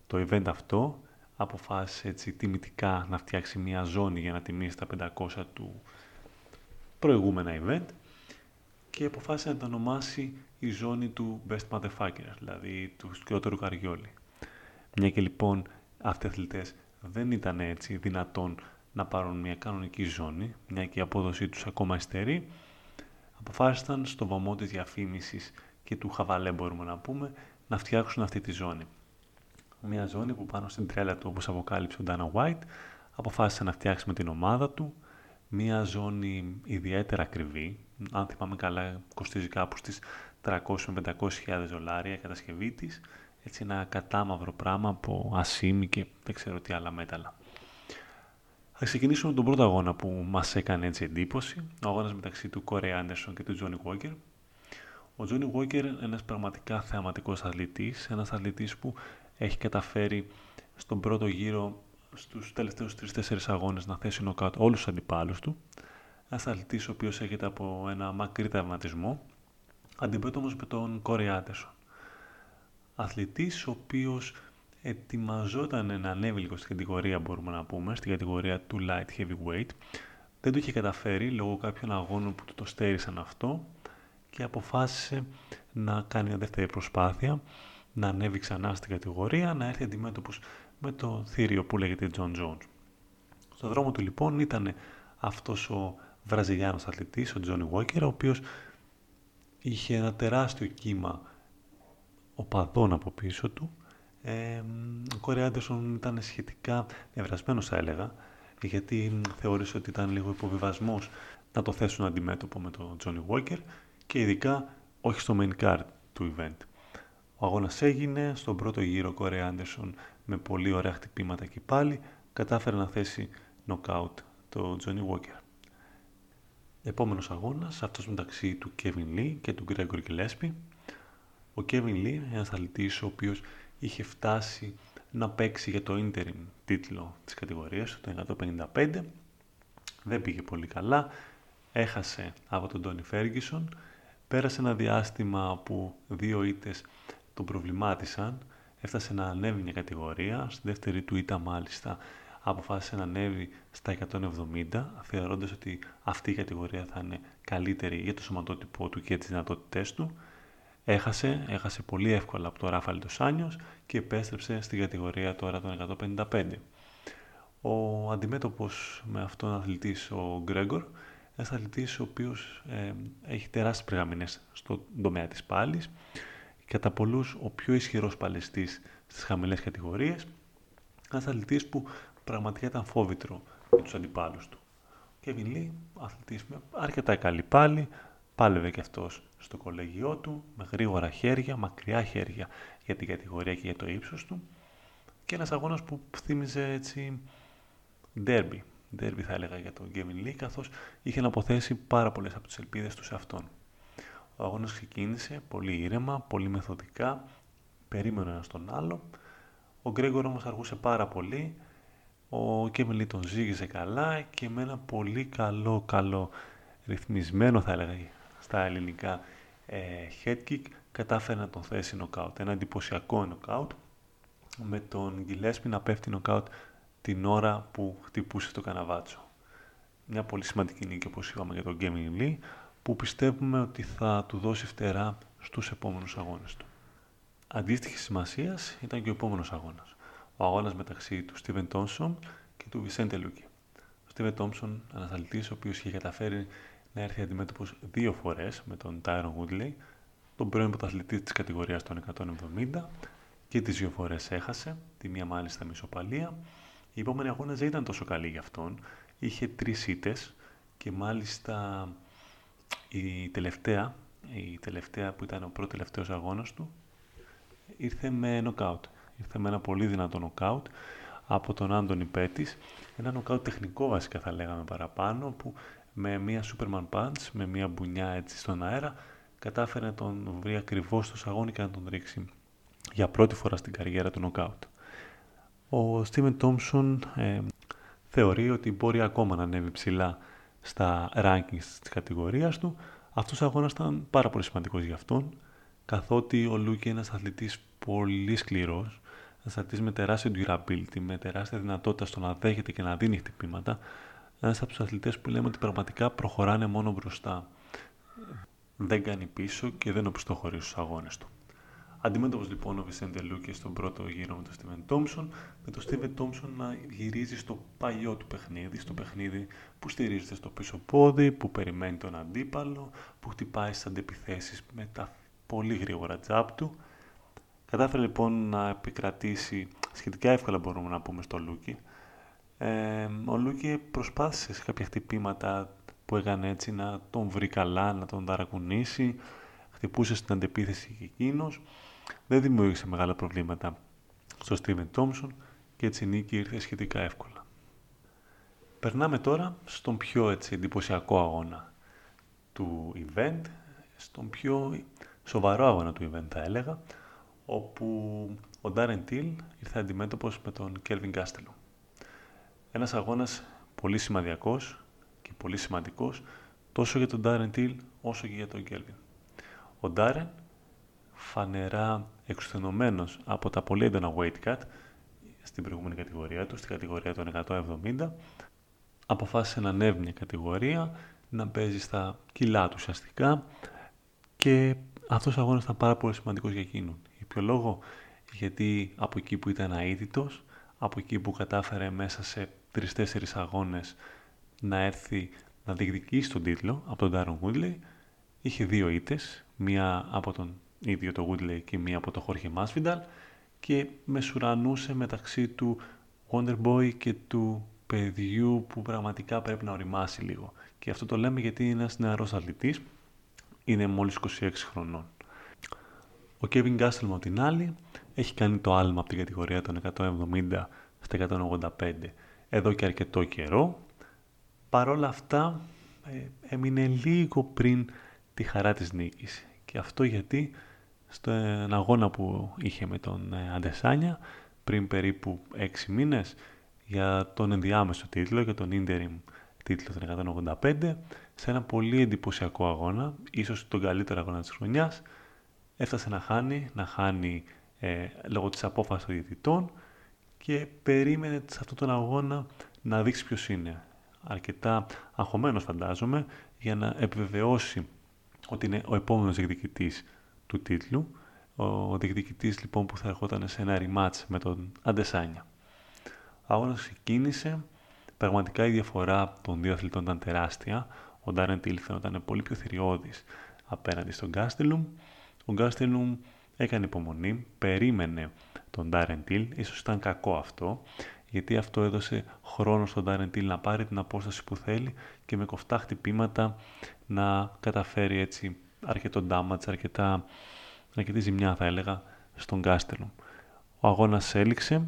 το event αυτό αποφάσισε έτσι τιμητικά να φτιάξει μια ζώνη για να τιμήσει τα πεντακόσια του προηγούμενα event και αποφάσισε να το ονομάσει η ζώνη του best motherfucker, δηλαδή του σκληρότερου καριόλι. Μια και λοιπόν αυτοί οι αθλητές δεν ήταν έτσι δυνατόν να πάρουν μια κανονική ζώνη, μια και η απόδοσή τους ακόμα υστερεί, αποφάσισαν στο βωμό της διαφήμισης και του χαβαλέ μπορούμε να πούμε, να φτιάξουν αυτή τη ζώνη. μια ζώνη που πάνω στην τρέλα του, όπως αποκάλυψε ο Ντάνα White, αποφάσισε να φτιάξει με την ομάδα του, μια ζώνη ιδιαίτερα ακριβή, αν θυμάμαι καλά κοστίζει κάπου στις τριακόσιες με πεντακόσιες χιλιάδες δολάρια η κατασκευή της, έτσι ένα κατάμαυρο πράγμα από ασήμι και δεν ξέρω τι άλλα μέταλλα. Θα ξεκινήσουμε με τον πρώτο αγώνα που μας έκανε έτσι εντύπωση, ο αγώνας μεταξύ του Corey Anderson και του Johnny Walker. Ο Johnny Walker, ένας πραγματικά θεαματικός αθλητής, ένας αθλητής που έχει καταφέρει στον πρώτο γύρο, στους τελευταίους τρεις τέσσερις αγώνες, να θέσει νοκάτ όλους τους αντιπάλους του. Ένας αθλητής ο οποίος έρχεται από ένα μακρύ τραυματισμό, αντιμέτωπος με τον Corey Anderson. Αθλητής ο οποίος ετοιμαζόταν να ανέβει λίγο στην κατηγορία, μπορούμε να πούμε, στην κατηγορία του light heavyweight. Δεν το είχε καταφέρει λόγω κάποιων αγώνων που του το στέρισαν αυτό και αποφάσισε να κάνει μια δεύτερη προσπάθεια, να ανέβει ξανά στην κατηγορία, να έρθει αντιμέτωπος με το θύριο που λέγεται John Jones. Στον δρόμο του λοιπόν ήταν αυτός ο Βραζιλιάνος αθλητής, ο Johnny Walker, ο οποίος είχε ένα τεράστιο κύμα οπαδών από πίσω του. Ε, ο Corey Anderson ήταν σχετικά ευρασμένος, θα έλεγα, γιατί θεώρησε ότι ήταν λίγο υποβιβασμός να το θέσουν αντιμέτωπο με τον Johnny Walker και ειδικά όχι στο main card του event. Ο αγώνας έγινε, στον πρώτο γύρο ο Corey Anderson με πολύ ωραία χτυπήματα και πάλι κατάφερε να θέσει knockout τον Johnny Walker. Επόμενος αγώνας, αυτός μεταξύ του Kevin Lee και του Gregory Gillespie. Ο Kevin Lee, ένας αθλητής ο οποίος είχε φτάσει να παίξει για το interim τίτλο της κατηγορίας, το εκατόν πενήντα πέντε. Δεν πήγε πολύ καλά, έχασε από τον Τόνι Φέργκισον, πέρασε ένα διάστημα που δύο ήττες τον προβλημάτισαν, έφτασε να ανέβει μια κατηγορία, στη δεύτερη του ήττα μάλιστα αποφάσισε να ανέβει στα εκατόν εβδομήντα, θεωρώντας ότι αυτή η κατηγορία θα είναι καλύτερη για το σωματότυπο του και τις δυνατότητές του. Έχασε, έχασε πολύ εύκολα από τον Ράφαλ Ντοσάνιος και επέστρεψε στην κατηγορία τώρα των εκατόν πενήντα πέντε. Ο αντιμέτωπος με αυτόν αθλητής, ο Γκρέγκορ, ένας αθλητής ο οποίος ε, έχει τεράστιες περγαμηνές στον τομέα της πάλης, κατά πολλούς ο πιο ισχυρός παλαιστής στις χαμηλές κατηγορίες, ένας αθλητής που πραγματικά ήταν φόβητρο για τους αντιπάλους του. Ο Kevin Lee, αθλητής με αρκετά καλή πάλι, πάλευε και αυτός στο κολέγιό του, με γρήγορα χέρια, μακριά χέρια για την κατηγορία και για το ύψος του, και ένας αγώνας που θύμιζε έτσι ντέρμπι, ντέρμπι θα έλεγα για τον Kevin Lee, καθώς είχε να αποθέσει πάρα πολλές από τις ελπίδες του σε αυτόν. Ο αγώνας ξεκίνησε πολύ ήρεμα, πολύ μεθοδικά, περίμενε ένας τον άλλο. Ο Γκρέγκορ όμως αργούσε πάρα πολύ, ο Kevin Lee τον ζήγησε καλά και με ένα πολύ καλό, καλό ρυθμισμένο θα έλεγα στα ελληνικά ε, head kick, κατάφερε να τον θέσει νοκάουτ. Ένα εντυπωσιακό νοκάουτ, με τον Gillespie να πέφτει νοκάουτ την ώρα που χτυπούσε το καναβάτσο. Μια πολύ σημαντική νίκη, όπως είπαμε, για τον Kevin Lee, που πιστεύουμε ότι θα του δώσει φτερά στους επόμενους αγώνες του. Αντίστοιχη σημασία ήταν και ο επόμενος αγώνας. Ο αγώνας μεταξύ του Steven Thompson και του Vicente Luque. Ο Steven Thompson, ένας αθλητής ο οποίος είχε καταφέρει να έρθει αντιμέτωπος δύο φορές με τον Tyron Woodley, τον πρώην πρωταθλητή της κατηγορίας των εκατόν εβδομήντα, και τις δύο φορές έχασε, τη μία μάλιστα μισοπαλία. Η επόμενη αγώνα δεν ήταν τόσο καλή για αυτόν, είχε τρεις ήττες και μάλιστα η τελευταία, η τελευταία που ήταν ο πρώτο τελευταίος αγώνας του, ήρθε με νοκάουτ, ήρθε με ένα πολύ δυνατό νοκάουτ από τον Άντονι Πέτις, ένα νοκάουτ τεχνικό βασικά θα λέγαμε παραπάνω, που με μία Superman Punch, με μία μπουνιά έτσι στον αέρα, κατάφερε να τον βρει ακριβώς στο σαγόνι και να τον ρίξει για πρώτη φορά στην καριέρα του νοκάουτ. Ο Steven Thompson ε, θεωρεί ότι μπορεί ακόμα να ανέβει ψηλά στα rankings της κατηγορίας του. Αυτός ο αγώνας ήταν πάρα πολύ σημαντικός για αυτόν, καθότι ο Luque είναι ένας αθλητής πολύ σκληρός, ένας αθλητής με τεράστιο durability, με τεράστια δυνατότητα στο να δέχεται και να δίνει χτυπήματα, ένας από τους αθλητές που λέμε ότι πραγματικά προχωράνε μόνο μπροστά. Δεν κάνει πίσω και δεν οπισθοχωρεί στους αγώνες του. Αντιμέτωπος λοιπόν ο Vicente Luque στον πρώτο γύρο με τον Steven Thompson, με τον Steven Thompson να γυρίζει στο παλιό του παιχνίδι, στο παιχνίδι που στηρίζεται στο πίσω πόδι, που περιμένει τον αντίπαλο, που χτυπάει στις αντεπιθέσεις με τα πολύ γρήγορα τζάπ του. Κατάφερε λοιπόν να επικρατήσει σχετικά εύκολα, μπορούμε να πούμε, στο Λούκι. Ε, ο Λούκι προσπάθησε σε κάποια χτυπήματα που έκανε έτσι να τον βρει καλά, να τον ταρακουνήσει. Χτυπούσε στην αντεπίθεση και εκείνος. Δεν δημιούργησε μεγάλα προβλήματα στο Στίβεν Τόμσον και έτσι η νίκη ήρθε σχετικά εύκολα. Περνάμε τώρα στον πιο έτσι, εντυπωσιακό αγώνα του event, στον πιο σοβαρό αγώνα του event θα έλεγα, όπου ο Darren Till ήρθε αντιμέτωπος με τον Kelvin Gastelum. Ένας αγώνας πολύ σημαδιακός και πολύ σημαντικός τόσο για τον Darren Till όσο και για τον Kelvin. Ο Darren φανερά εξουθενωμένος από τα πολύ έντονα weight cut στην προηγούμενη κατηγορία του, στην κατηγορία των εκατόν εβδομήντα, αποφάσισε να ανέβει μια κατηγορία, να παίζει στα κιλά του ουσιαστικά και αυτός ο αγώνας ήταν πάρα πολύ σημαντικός για εκείνον. Για ποιο λόγο? Γιατί από εκεί που ήταν αίτητος, από εκεί που κατάφερε μέσα σε τρεις τέσσερις αγώνες να έρθει να διεκδικήσει τον τίτλο από τον Tyron Woodley, είχε δύο ήττες, μία από τον ίδιο το Woodley και μία από τον Jorge Masvidal και μεσουρανούσε μεταξύ του Wonderboy και του παιδιού που πραγματικά πρέπει να οριμάσει λίγο. Και αυτό το λέμε γιατί είναι ένας νεαρός αθλητής, είναι μόλις είκοσι έξι χρονών. Ο Kevin Gastelum από την άλλη έχει κάνει το άλμα από την κατηγορία των εκατόν εβδομήντα στα εκατόν ογδόντα πέντε εδώ και αρκετό καιρό. Παρόλα αυτά ε, έμεινε λίγο πριν τη χαρά της νίκης. Και αυτό γιατί στον αγώνα που είχε με τον Adesanya πριν περίπου έξι μήνες για τον ενδιάμεσο τίτλο, για τον interim τίτλο των εκατόν ογδόντα πέντε, σε ένα πολύ εντυπωσιακό αγώνα, ίσως τον καλύτερο αγώνα της χρονιάς, έφτασε να χάνει, να χάνει ε, λόγω της απόφασης των διαιτητών και περίμενε σε αυτόν τον αγώνα να δείξει ποιος είναι. Αρκετά αγχωμένος φαντάζομαι για να επιβεβαιώσει ότι είναι ο επόμενος διεκδικητής του τίτλου, ο διεκδικητής λοιπόν που θα ερχόταν σε ένα rematch με τον Adesanya. Ο αγώνας ξεκίνησε, πραγματικά η διαφορά των δύο αθλητών ήταν τεράστια. Ο Darren Till φαινόταν πολύ πιο θηριώδης απέναντι στον Gastelum. Ο Gastelum έκανε υπομονή, περίμενε τον Darren Till, ίσως ήταν κακό αυτό, γιατί αυτό έδωσε χρόνο στον Darren Till να πάρει την απόσταση που θέλει και με κοφτά χτυπήματα να καταφέρει έτσι αρκετό damage, αρκετά, αρκετή ζημιά θα έλεγα στον Gastelum. Ο αγώνας έληξε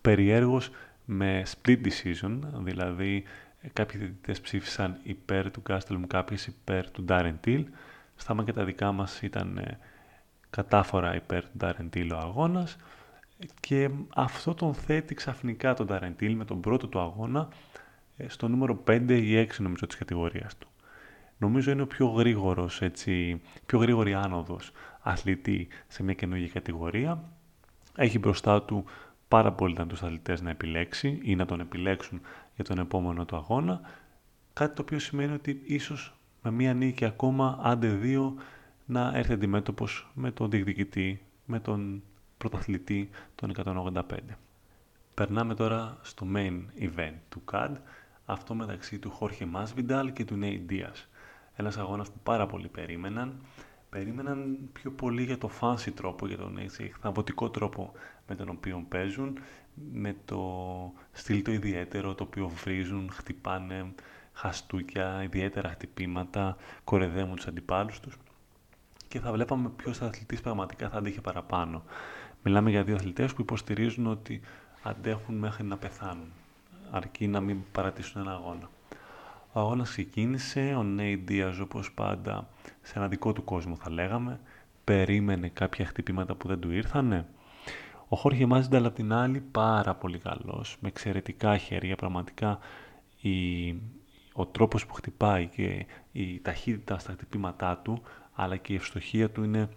περιέργως με split decision, δηλαδή κάποιοι διαιτητές ψήφισαν υπέρ του Gastelum, κάποιοι υπέρ του Darren Till. Στάμα και τα δικά μας ήταν κατάφορα υπέρ του Darren Till ο αγώνας και αυτό τον θέτει ξαφνικά τον Darren Till με τον πρώτο του αγώνα στο νούμερο πέντε ή έξι νομίζω της κατηγορίας του. Νομίζω είναι ο πιο γρήγορος, έτσι, πιο γρήγορη άνοδος αθλητή σε μια καινούργια κατηγορία. Έχει μπροστά του πάρα πολλοί τους αθλητές να επιλέξει ή να τον επιλέξουν για τον επόμενο του αγώνα. Κάτι το οποίο σημαίνει ότι ίσως με μία νίκη ακόμα, άντε δύο, να έρθει αντιμέτωπος με τον διεκδικητή, με τον πρωταθλητή των εκατόν ογδόντα πέντε. Περνάμε τώρα στο main event του σι έι ντι, αυτό μεταξύ του Jorge Masvidal και του Nate Diaz. Ένας αγώνας που πάρα πολύ περίμεναν. Περίμεναν πιο πολύ για το fancy τρόπο, για τον θαυματικό τρόπο με τον οποίο παίζουν, με το στυλ το ιδιαίτερο, το οποίο βρίζουν, χτυπάνε χαστούκια, ιδιαίτερα χτυπήματα, κορεδέμουν τους αντιπάλους τους και θα βλέπαμε ποιος αθλητής πραγματικά θα αντέχει παραπάνω. Μιλάμε για δύο αθλητές που υποστηρίζουν ότι αντέχουν μέχρι να πεθάνουν, αρκεί να μην παρατήσουν ένα αγώνα. Ο αγώνας ξεκίνησε, ο Nate Diaz όπως πάντα σε ένα δικό του κόσμο θα λέγαμε, περίμενε κάποια χτυπήματα που δεν του ήρθανε. Ο Jorge Masvidal απ' την άλλη πάρα πολύ καλός, με εξαιρετικά χέρια, πραγματικά η... ο τρόπος που χτυπάει και η ταχύτητα στα χτυπήματά του, αλλά και η ευστοχία του είναι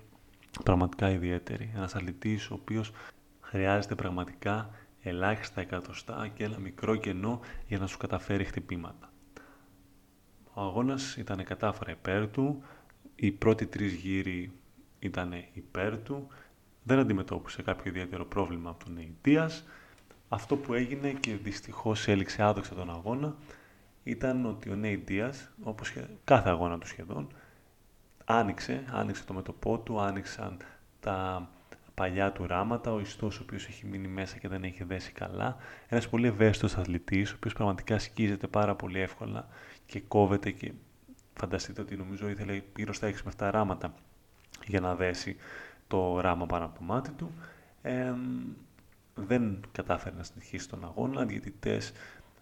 πραγματικά ιδιαίτερη. Ένας αθλητής ο οποίος χρειάζεται πραγματικά ελάχιστα εκατοστά και ένα μικρό κενό για να σου καταφέρει χτυπήματα. Ο αγώνας ήταν κατάφορα υπέρ του, οι πρώτοι τρεις γύροι ήταν υπέρ του, δεν αντιμετώπισε κάποιο ιδιαίτερο πρόβλημα από τον Nate Diaz. Αυτό που έγινε και δυστυχώς έληξε άδοξα τον αγώνα ήταν ότι ο Nate Diaz, όπως κάθε αγώνα του σχεδόν, άνοιξε, άνοιξε το μετωπό του, άνοιξαν τα παλιά του ράματα, ο ιστός ο οποίος έχει μείνει μέσα και δεν έχει δέσει καλά. Ένας πολύ ευαίσθητος αθλητής, ο οποίος πραγματικά σκίζεται πάρα πολύ εύκολα και κόβεται, και φανταστείτε ότι νομίζω ήθελε γύρω στα έξι με επτά ράματα για να δέσει το ράμα πάνω από το μάτι του. Ε, δεν κατάφερε να συνεχίσει τον αγώνα, διαιτητές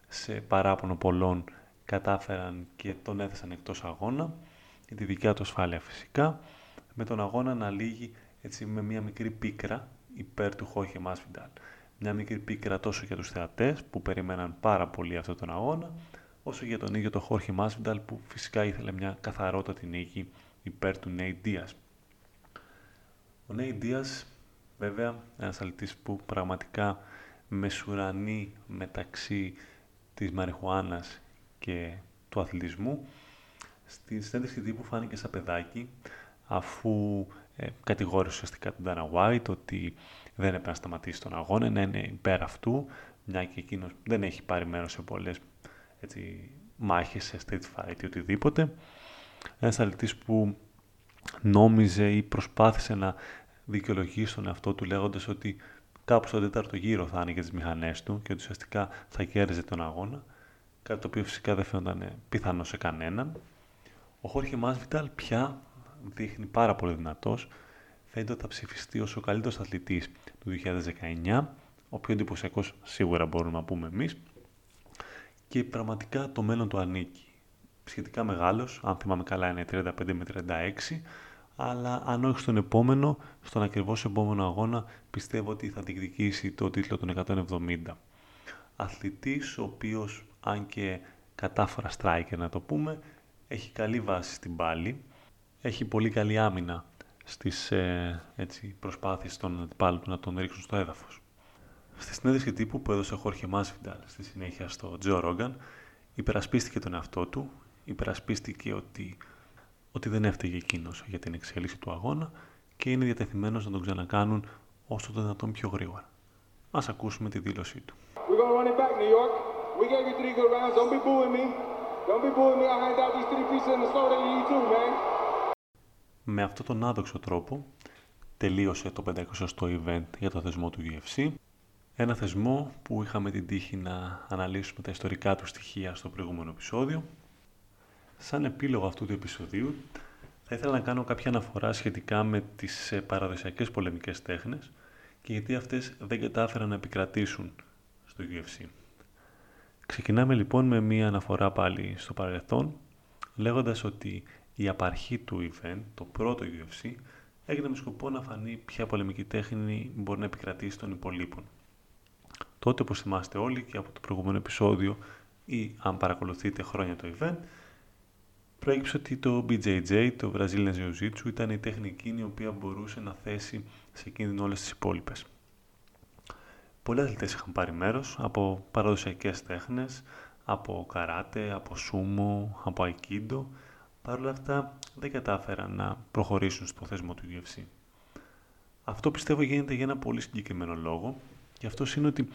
σε παράπονο πολλών κατάφεραν και τον έθεσαν εκτός αγώνα, για τη δικιά του ασφάλεια φυσικά, με τον αγώνα να λύγει έτσι με μια μικρή πίκρα υπέρ του Χόρχε Μάσβινταλ. Μια μικρή πίκρα τόσο για τους θεατές που περιμέναν πάρα πολύ αυτόν τον αγώνα, όσο για τον ίδιο τον Χόρχε Μάσβινταλ που φυσικά ήθελε μια καθαρότατη νίκη υπέρ του Nate Diaz. Ο Nate Diaz, βέβαια, ένας αθλητής που πραγματικά μεσουρανεί μεταξύ της μαριχουάνας και του αθλητισμού. Στη συνέντευξη τύπου φάνηκε σαν παιδάκι, αφού ε, κατηγόρησε ουσιαστικά τον Dana White ότι δεν έπρεπε να σταματήσει τον αγώνα, να είναι υπέρ αυτού, μια και εκείνος δεν έχει πάρει μέρος σε πολλές έτσι, μάχες, σε street fight ή οτιδήποτε. Ένας αθλητής που νόμιζε ή προσπάθησε να δικαιολογήσει τον εαυτό του λέγοντας ότι κάπου στον τέταρτο γύρο θα άνοιγε τις μηχανές του και ότι ουσιαστικά θα κέρδιζε τον αγώνα, κάτι το οποίο φυσικά δεν φαίνονταν πιθανό σε κανέναν. Ο Χόρχε Μάσβινταλ πια δείχνει πάρα πολύ δυνατός, φαίνεται ότι θα ψηφιστεί ως ο καλύτερος αθλητής του δύο χιλιάδες δεκαεννιά, ο πιο εντυπωσιακός σίγουρα μπορούμε να πούμε εμείς, και πραγματικά το μέλλον του ανήκει. Σχετικά μεγάλος, αν θυμάμαι καλά είναι τριάντα πέντε με τριάντα έξι, αλλά αν όχι στον επόμενο, στον ακριβώς επόμενο αγώνα, πιστεύω ότι θα διεκδικήσει το τίτλο των εκατόν εβδομήντα. Αθλητής ο οποίος, αν και κατάφορα striker να το πούμε, έχει καλή βάση στην πάλη, έχει πολύ καλή άμυνα στις ε, έτσι, προσπάθειες των αντιπάλων του να τον ρίξουν στο έδαφος. Στη συνέντευξη τύπου που έδωσε ο Χόρχε Μάσβινταλ στη συνέχεια στο Τζο Ρόγκαν, υπερασπίστηκε τον εαυτό του, υπερασπίστηκε ότι, ότι δεν έφταιγε εκείνος για την εξέλιξη του αγώνα και είναι διατεθειμένος να τον ξανακάνουν όσο το δυνατόν πιο γρήγορα. Ας ακούσουμε τη δήλωσή του. Με αυτόν τον άδοξο τρόπο τελείωσε το πεντακόσιο event για το θεσμό του γιου εφ σι. Ένα θεσμό που είχαμε την τύχη να αναλύσουμε τα ιστορικά του στοιχεία στο προηγούμενο επεισόδιο. Σαν επίλογο αυτού του επεισοδίου θα ήθελα να κάνω κάποια αναφορά σχετικά με τις παραδοσιακές πολεμικές τέχνες και γιατί αυτές δεν κατάφεραν να επικρατήσουν στο γιου εφ σι. Ξεκινάμε λοιπόν με μία αναφορά πάλι στο παρελθόν, λέγοντας ότι η απαρχή του event, το πρώτο γιου εφ σι, έγινε με σκοπό να φανεί ποια πολεμική τέχνη μπορεί να επικρατήσει των υπολείπων. Τότε, όπως θυμάστε όλοι και από το προηγούμενο επεισόδιο ή αν παρακολουθείτε χρόνια το event, προέκυψε ότι το μπι τζέι τζέι, το Brazilian Jiu-Jitsu, ήταν η τέχνη εκείνη η οποία μπορούσε να θέσει σε κίνδυνο όλες τις υπόλοιπες. Πολλοί αθλητές είχαν πάρει μέρος από παραδοσιακές τέχνες, από καράτε, από σούμο, από aikkido. Παρ' όλα αυτά δεν κατάφεραν να προχωρήσουν στο θέσμο του γιου εφ σι. Αυτό πιστεύω γίνεται για ένα πολύ συγκεκριμένο λόγο, και αυτός είναι ότι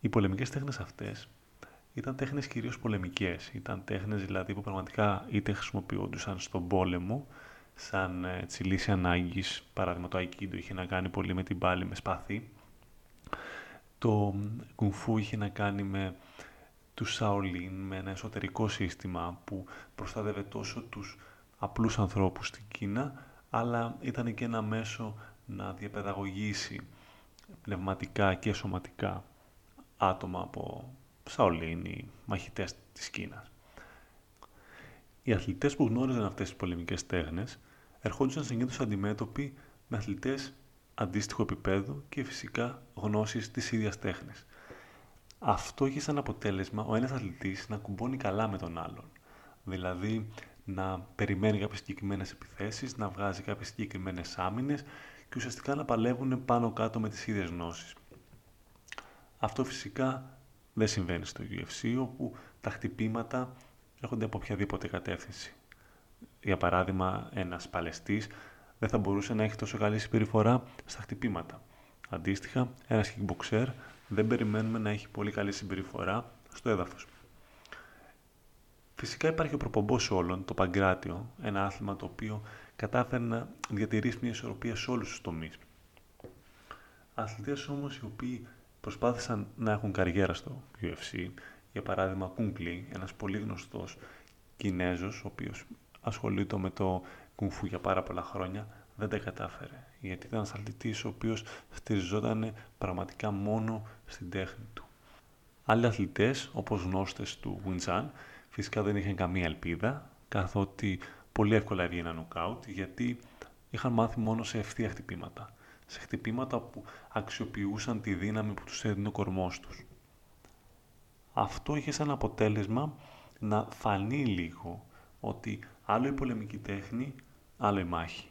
οι πολεμικές τέχνες αυτές ήταν τέχνες κυρίως πολεμικές. Ήταν τέχνες δηλαδή που πραγματικά είτε χρησιμοποιούντουσαν στον πόλεμο, σαν έτσι, λύση ανάγκης, παράδειγμα το aikkido είχε να κάνει πολύ με την πάλη, με σπαθί. Το κουνφού είχε να κάνει με τους Σαολίν, με ένα εσωτερικό σύστημα που προστάτευε τόσο τους απλούς ανθρώπους στην Κίνα, αλλά ήταν και ένα μέσο να διαπαιδαγωγήσει πνευματικά και σωματικά άτομα από Σαολίν ή μαχητές της Κίνας. Οι αθλητές που γνώριζαν αυτές τις πολεμικές τέχνες ερχόντουσαν συνήθως αντιμέτωποι με αθλητές αντίστοιχο επίπεδο και φυσικά γνώσεις της ίδιας τέχνης. Αυτό είχε σαν αποτέλεσμα ο ένας αθλητής να κουμπώνει καλά με τον άλλον. Δηλαδή να περιμένει κάποιες συγκεκριμένες επιθέσεις, να βγάζει κάποιες συγκεκριμένες άμυνες και ουσιαστικά να παλεύουν πάνω κάτω με τις ίδιες γνώσεις. Αυτό φυσικά δεν συμβαίνει στο γιου εφ σι, όπου τα χτυπήματα έρχονται από οποιαδήποτε κατεύθυνση. Για παράδειγμα, ένας παλαιστής δεν θα μπορούσε να έχει τόσο καλή συμπεριφορά στα χτυπήματα. Αντίστοιχα, ένας kickboxer δεν περιμένουμε να έχει πολύ καλή συμπεριφορά στο έδαφος. Φυσικά υπάρχει ο προπομπός όλων, το παγκράτιο, ένα άθλημα το οποίο κατάφερε να διατηρήσει μια ισορροπία σε όλους τους τομείς. Αθλητές όμως οι οποίοι προσπάθησαν να έχουν καριέρα στο γιου εφ σι. Για παράδειγμα, Kung Lee, ένας πολύ γνωστός Κινέζος, ο οποίος ασχολείται με το κουνφού για πάρα πολλά χρόνια, δεν τα κατάφερε. Γιατί ήταν ένας αθλητής ο οποίος στηριζόταν πραγματικά μόνο στην τέχνη του. Άλλοι αθλητές, όπως γνώστες του Wing Chun, φυσικά δεν είχαν καμία ελπίδα, καθότι πολύ εύκολα έβγαιναν νοκάουτ, γιατί είχαν μάθει μόνο σε ευθεία χτυπήματα. Σε χτυπήματα που αξιοποιούσαν τη δύναμη που τους έδινε ο κορμός τους. Αυτό είχε σαν αποτέλεσμα να φανεί λίγο ότι άλλο η πολεμική τέχνη, άλλο η μάχη.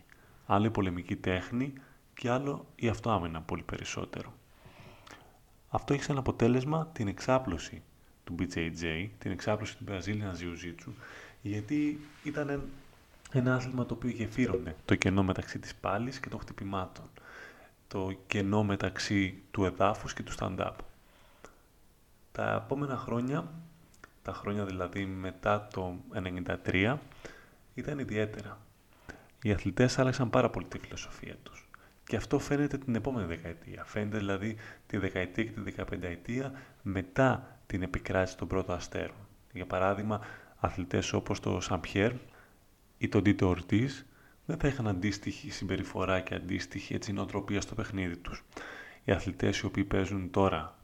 Άλλο η πολεμική τέχνη και άλλο η αυτοάμυνα πολύ περισσότερο. Αυτό είχε σαν αποτέλεσμα την εξάπλωση του μπι τζέι τζέι, την εξάπλωση του Brazilian Jiu-Jitsu, γιατί ήταν ένα άθλημα το οποίο γεφύρωνε το κενό μεταξύ της πάλης και των χτυπημάτων, το κενό μεταξύ του εδάφους και του stand-up. Τα επόμενα χρόνια, τα χρόνια δηλαδή μετά το χίλια εννιακόσια ενενήντα τρία, ήταν ιδιαίτερα. Οι αθλητές άλλαξαν πάρα πολύ τη φιλοσοφία τους. Και αυτό φαίνεται την επόμενη δεκαετία. Φαίνεται δηλαδή τη δεκαετία και τη δεκαπενταετία μετά την επικράτηση των πρώτων αστέρων. Για παράδειγμα, αθλητές όπως το Σαμπιέρ ή τον Τίτο Ορτίζ δεν θα είχαν αντίστοιχη συμπεριφορά και αντίστοιχη έτσι, νοοτροπία στο παιχνίδι τους. Οι αθλητές οι οποίοι παίζουν τώρα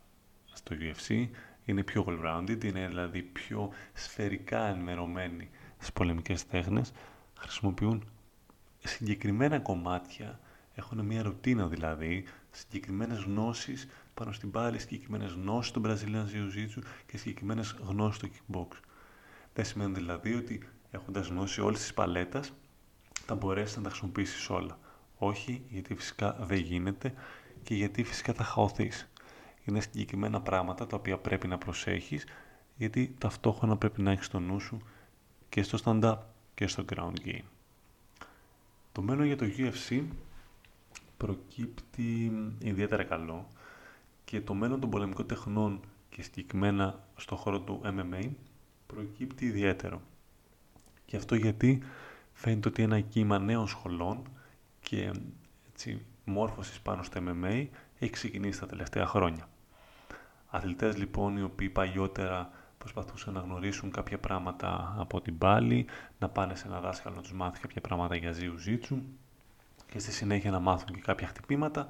στο γιου εφ σι είναι πιο well-rounded, είναι δηλαδή πιο σφαιρικά ενημερωμένοι στις πολεμικές τέχνες, χρησιμοποιούν συγκεκριμένα κομμάτια, έχουν μια ρουτίνα δηλαδή, συγκεκριμένες γνώσεις πάνω στην πάλη, συγκεκριμένες γνώσεις του Brazilian Jiu-Jitsu και συγκεκριμένες γνώσεις του kickbox. Δεν σημαίνει δηλαδή ότι έχοντας γνώση όλης της παλέτας θα μπορέσεις να τα χρησιμοποιήσεις όλα. Όχι, γιατί φυσικά δεν γίνεται και γιατί φυσικά θα χαωθείς. Είναι συγκεκριμένα πράγματα τα οποία πρέπει να προσέχεις, γιατί ταυτόχρονα πρέπει να έχεις το νου σου και στο stand-up και στο ground game. Το μέλλον για το γιου εφ σι προκύπτει ιδιαίτερα καλό και το μέλλον των πολεμικών τεχνών και συγκεκριμένα στον χώρο του εμ εμ έι προκύπτει ιδιαίτερο. Και αυτό γιατί φαίνεται ότι ένα κύμα νέων σχολών και έτσι, μόρφωσης πάνω στο εμ εμ έι έχει ξεκινήσει τα τελευταία χρόνια. Αθλητές λοιπόν οι οποίοι παλιότερα προσπαθούσαν να γνωρίσουν κάποια πράγματα από την πάλη, να πάνε σε ένα δάσκαλο να τους μάθει κάποια πράγματα για jiu-jitsu και στη συνέχεια να μάθουν και κάποια χτυπήματα,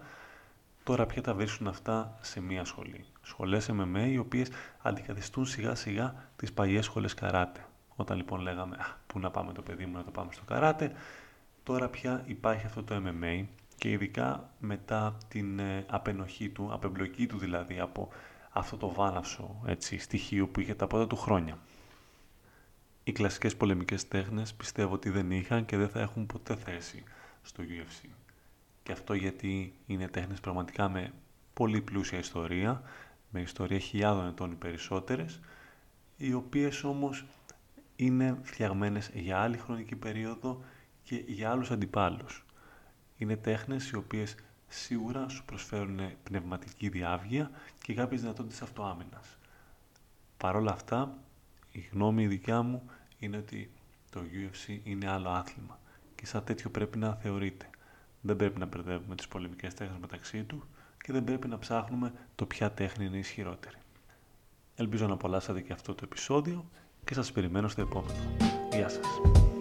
τώρα πια τα βρίσκουν αυτά σε μία σχολή. Σχολές εμ εμ έι οι οποίες αντικαθιστούν σιγά σιγά τις παλιές σχολές καράτε. Όταν λοιπόν λέγαμε πού να πάμε το παιδί μου να το πάμε στο καράτε, τώρα πια υπάρχει αυτό το εμ εμ έι και ειδικά μετά την απενοχή του, απεμπλοκή του δηλαδή από αυτό το βάναυσο έτσι, στοιχείο που είχε τα πρώτα του χρόνια. Οι κλασικές πολεμικές τέχνες πιστεύω ότι δεν είχαν και δεν θα έχουν ποτέ θέση στο γιου εφ σι. Και αυτό γιατί είναι τέχνες πραγματικά με πολύ πλούσια ιστορία, με ιστορία χιλιάδων ετών οι περισσότερες, οι οποίες όμως είναι φτιαγμένες για άλλη χρονική περίοδο και για άλλους αντιπάλους. Είναι τέχνες οι οποίες σίγουρα σου προσφέρουν πνευματική διάβγεια και κάποιες δυνατότητες αυτοάμυνας. Παρ' όλα αυτά, η γνώμη δικιά μου είναι ότι το γιου εφ σι είναι άλλο άθλημα και σαν τέτοιο πρέπει να θεωρείται. Δεν πρέπει να μπερδεύουμε τις πολεμικές τέχνες μεταξύ του και δεν πρέπει να ψάχνουμε το ποια τέχνη είναι ισχυρότερη. Ελπίζω να απολαύσατε και αυτό το επεισόδιο και σας περιμένω στο επόμενο. Γεια σας!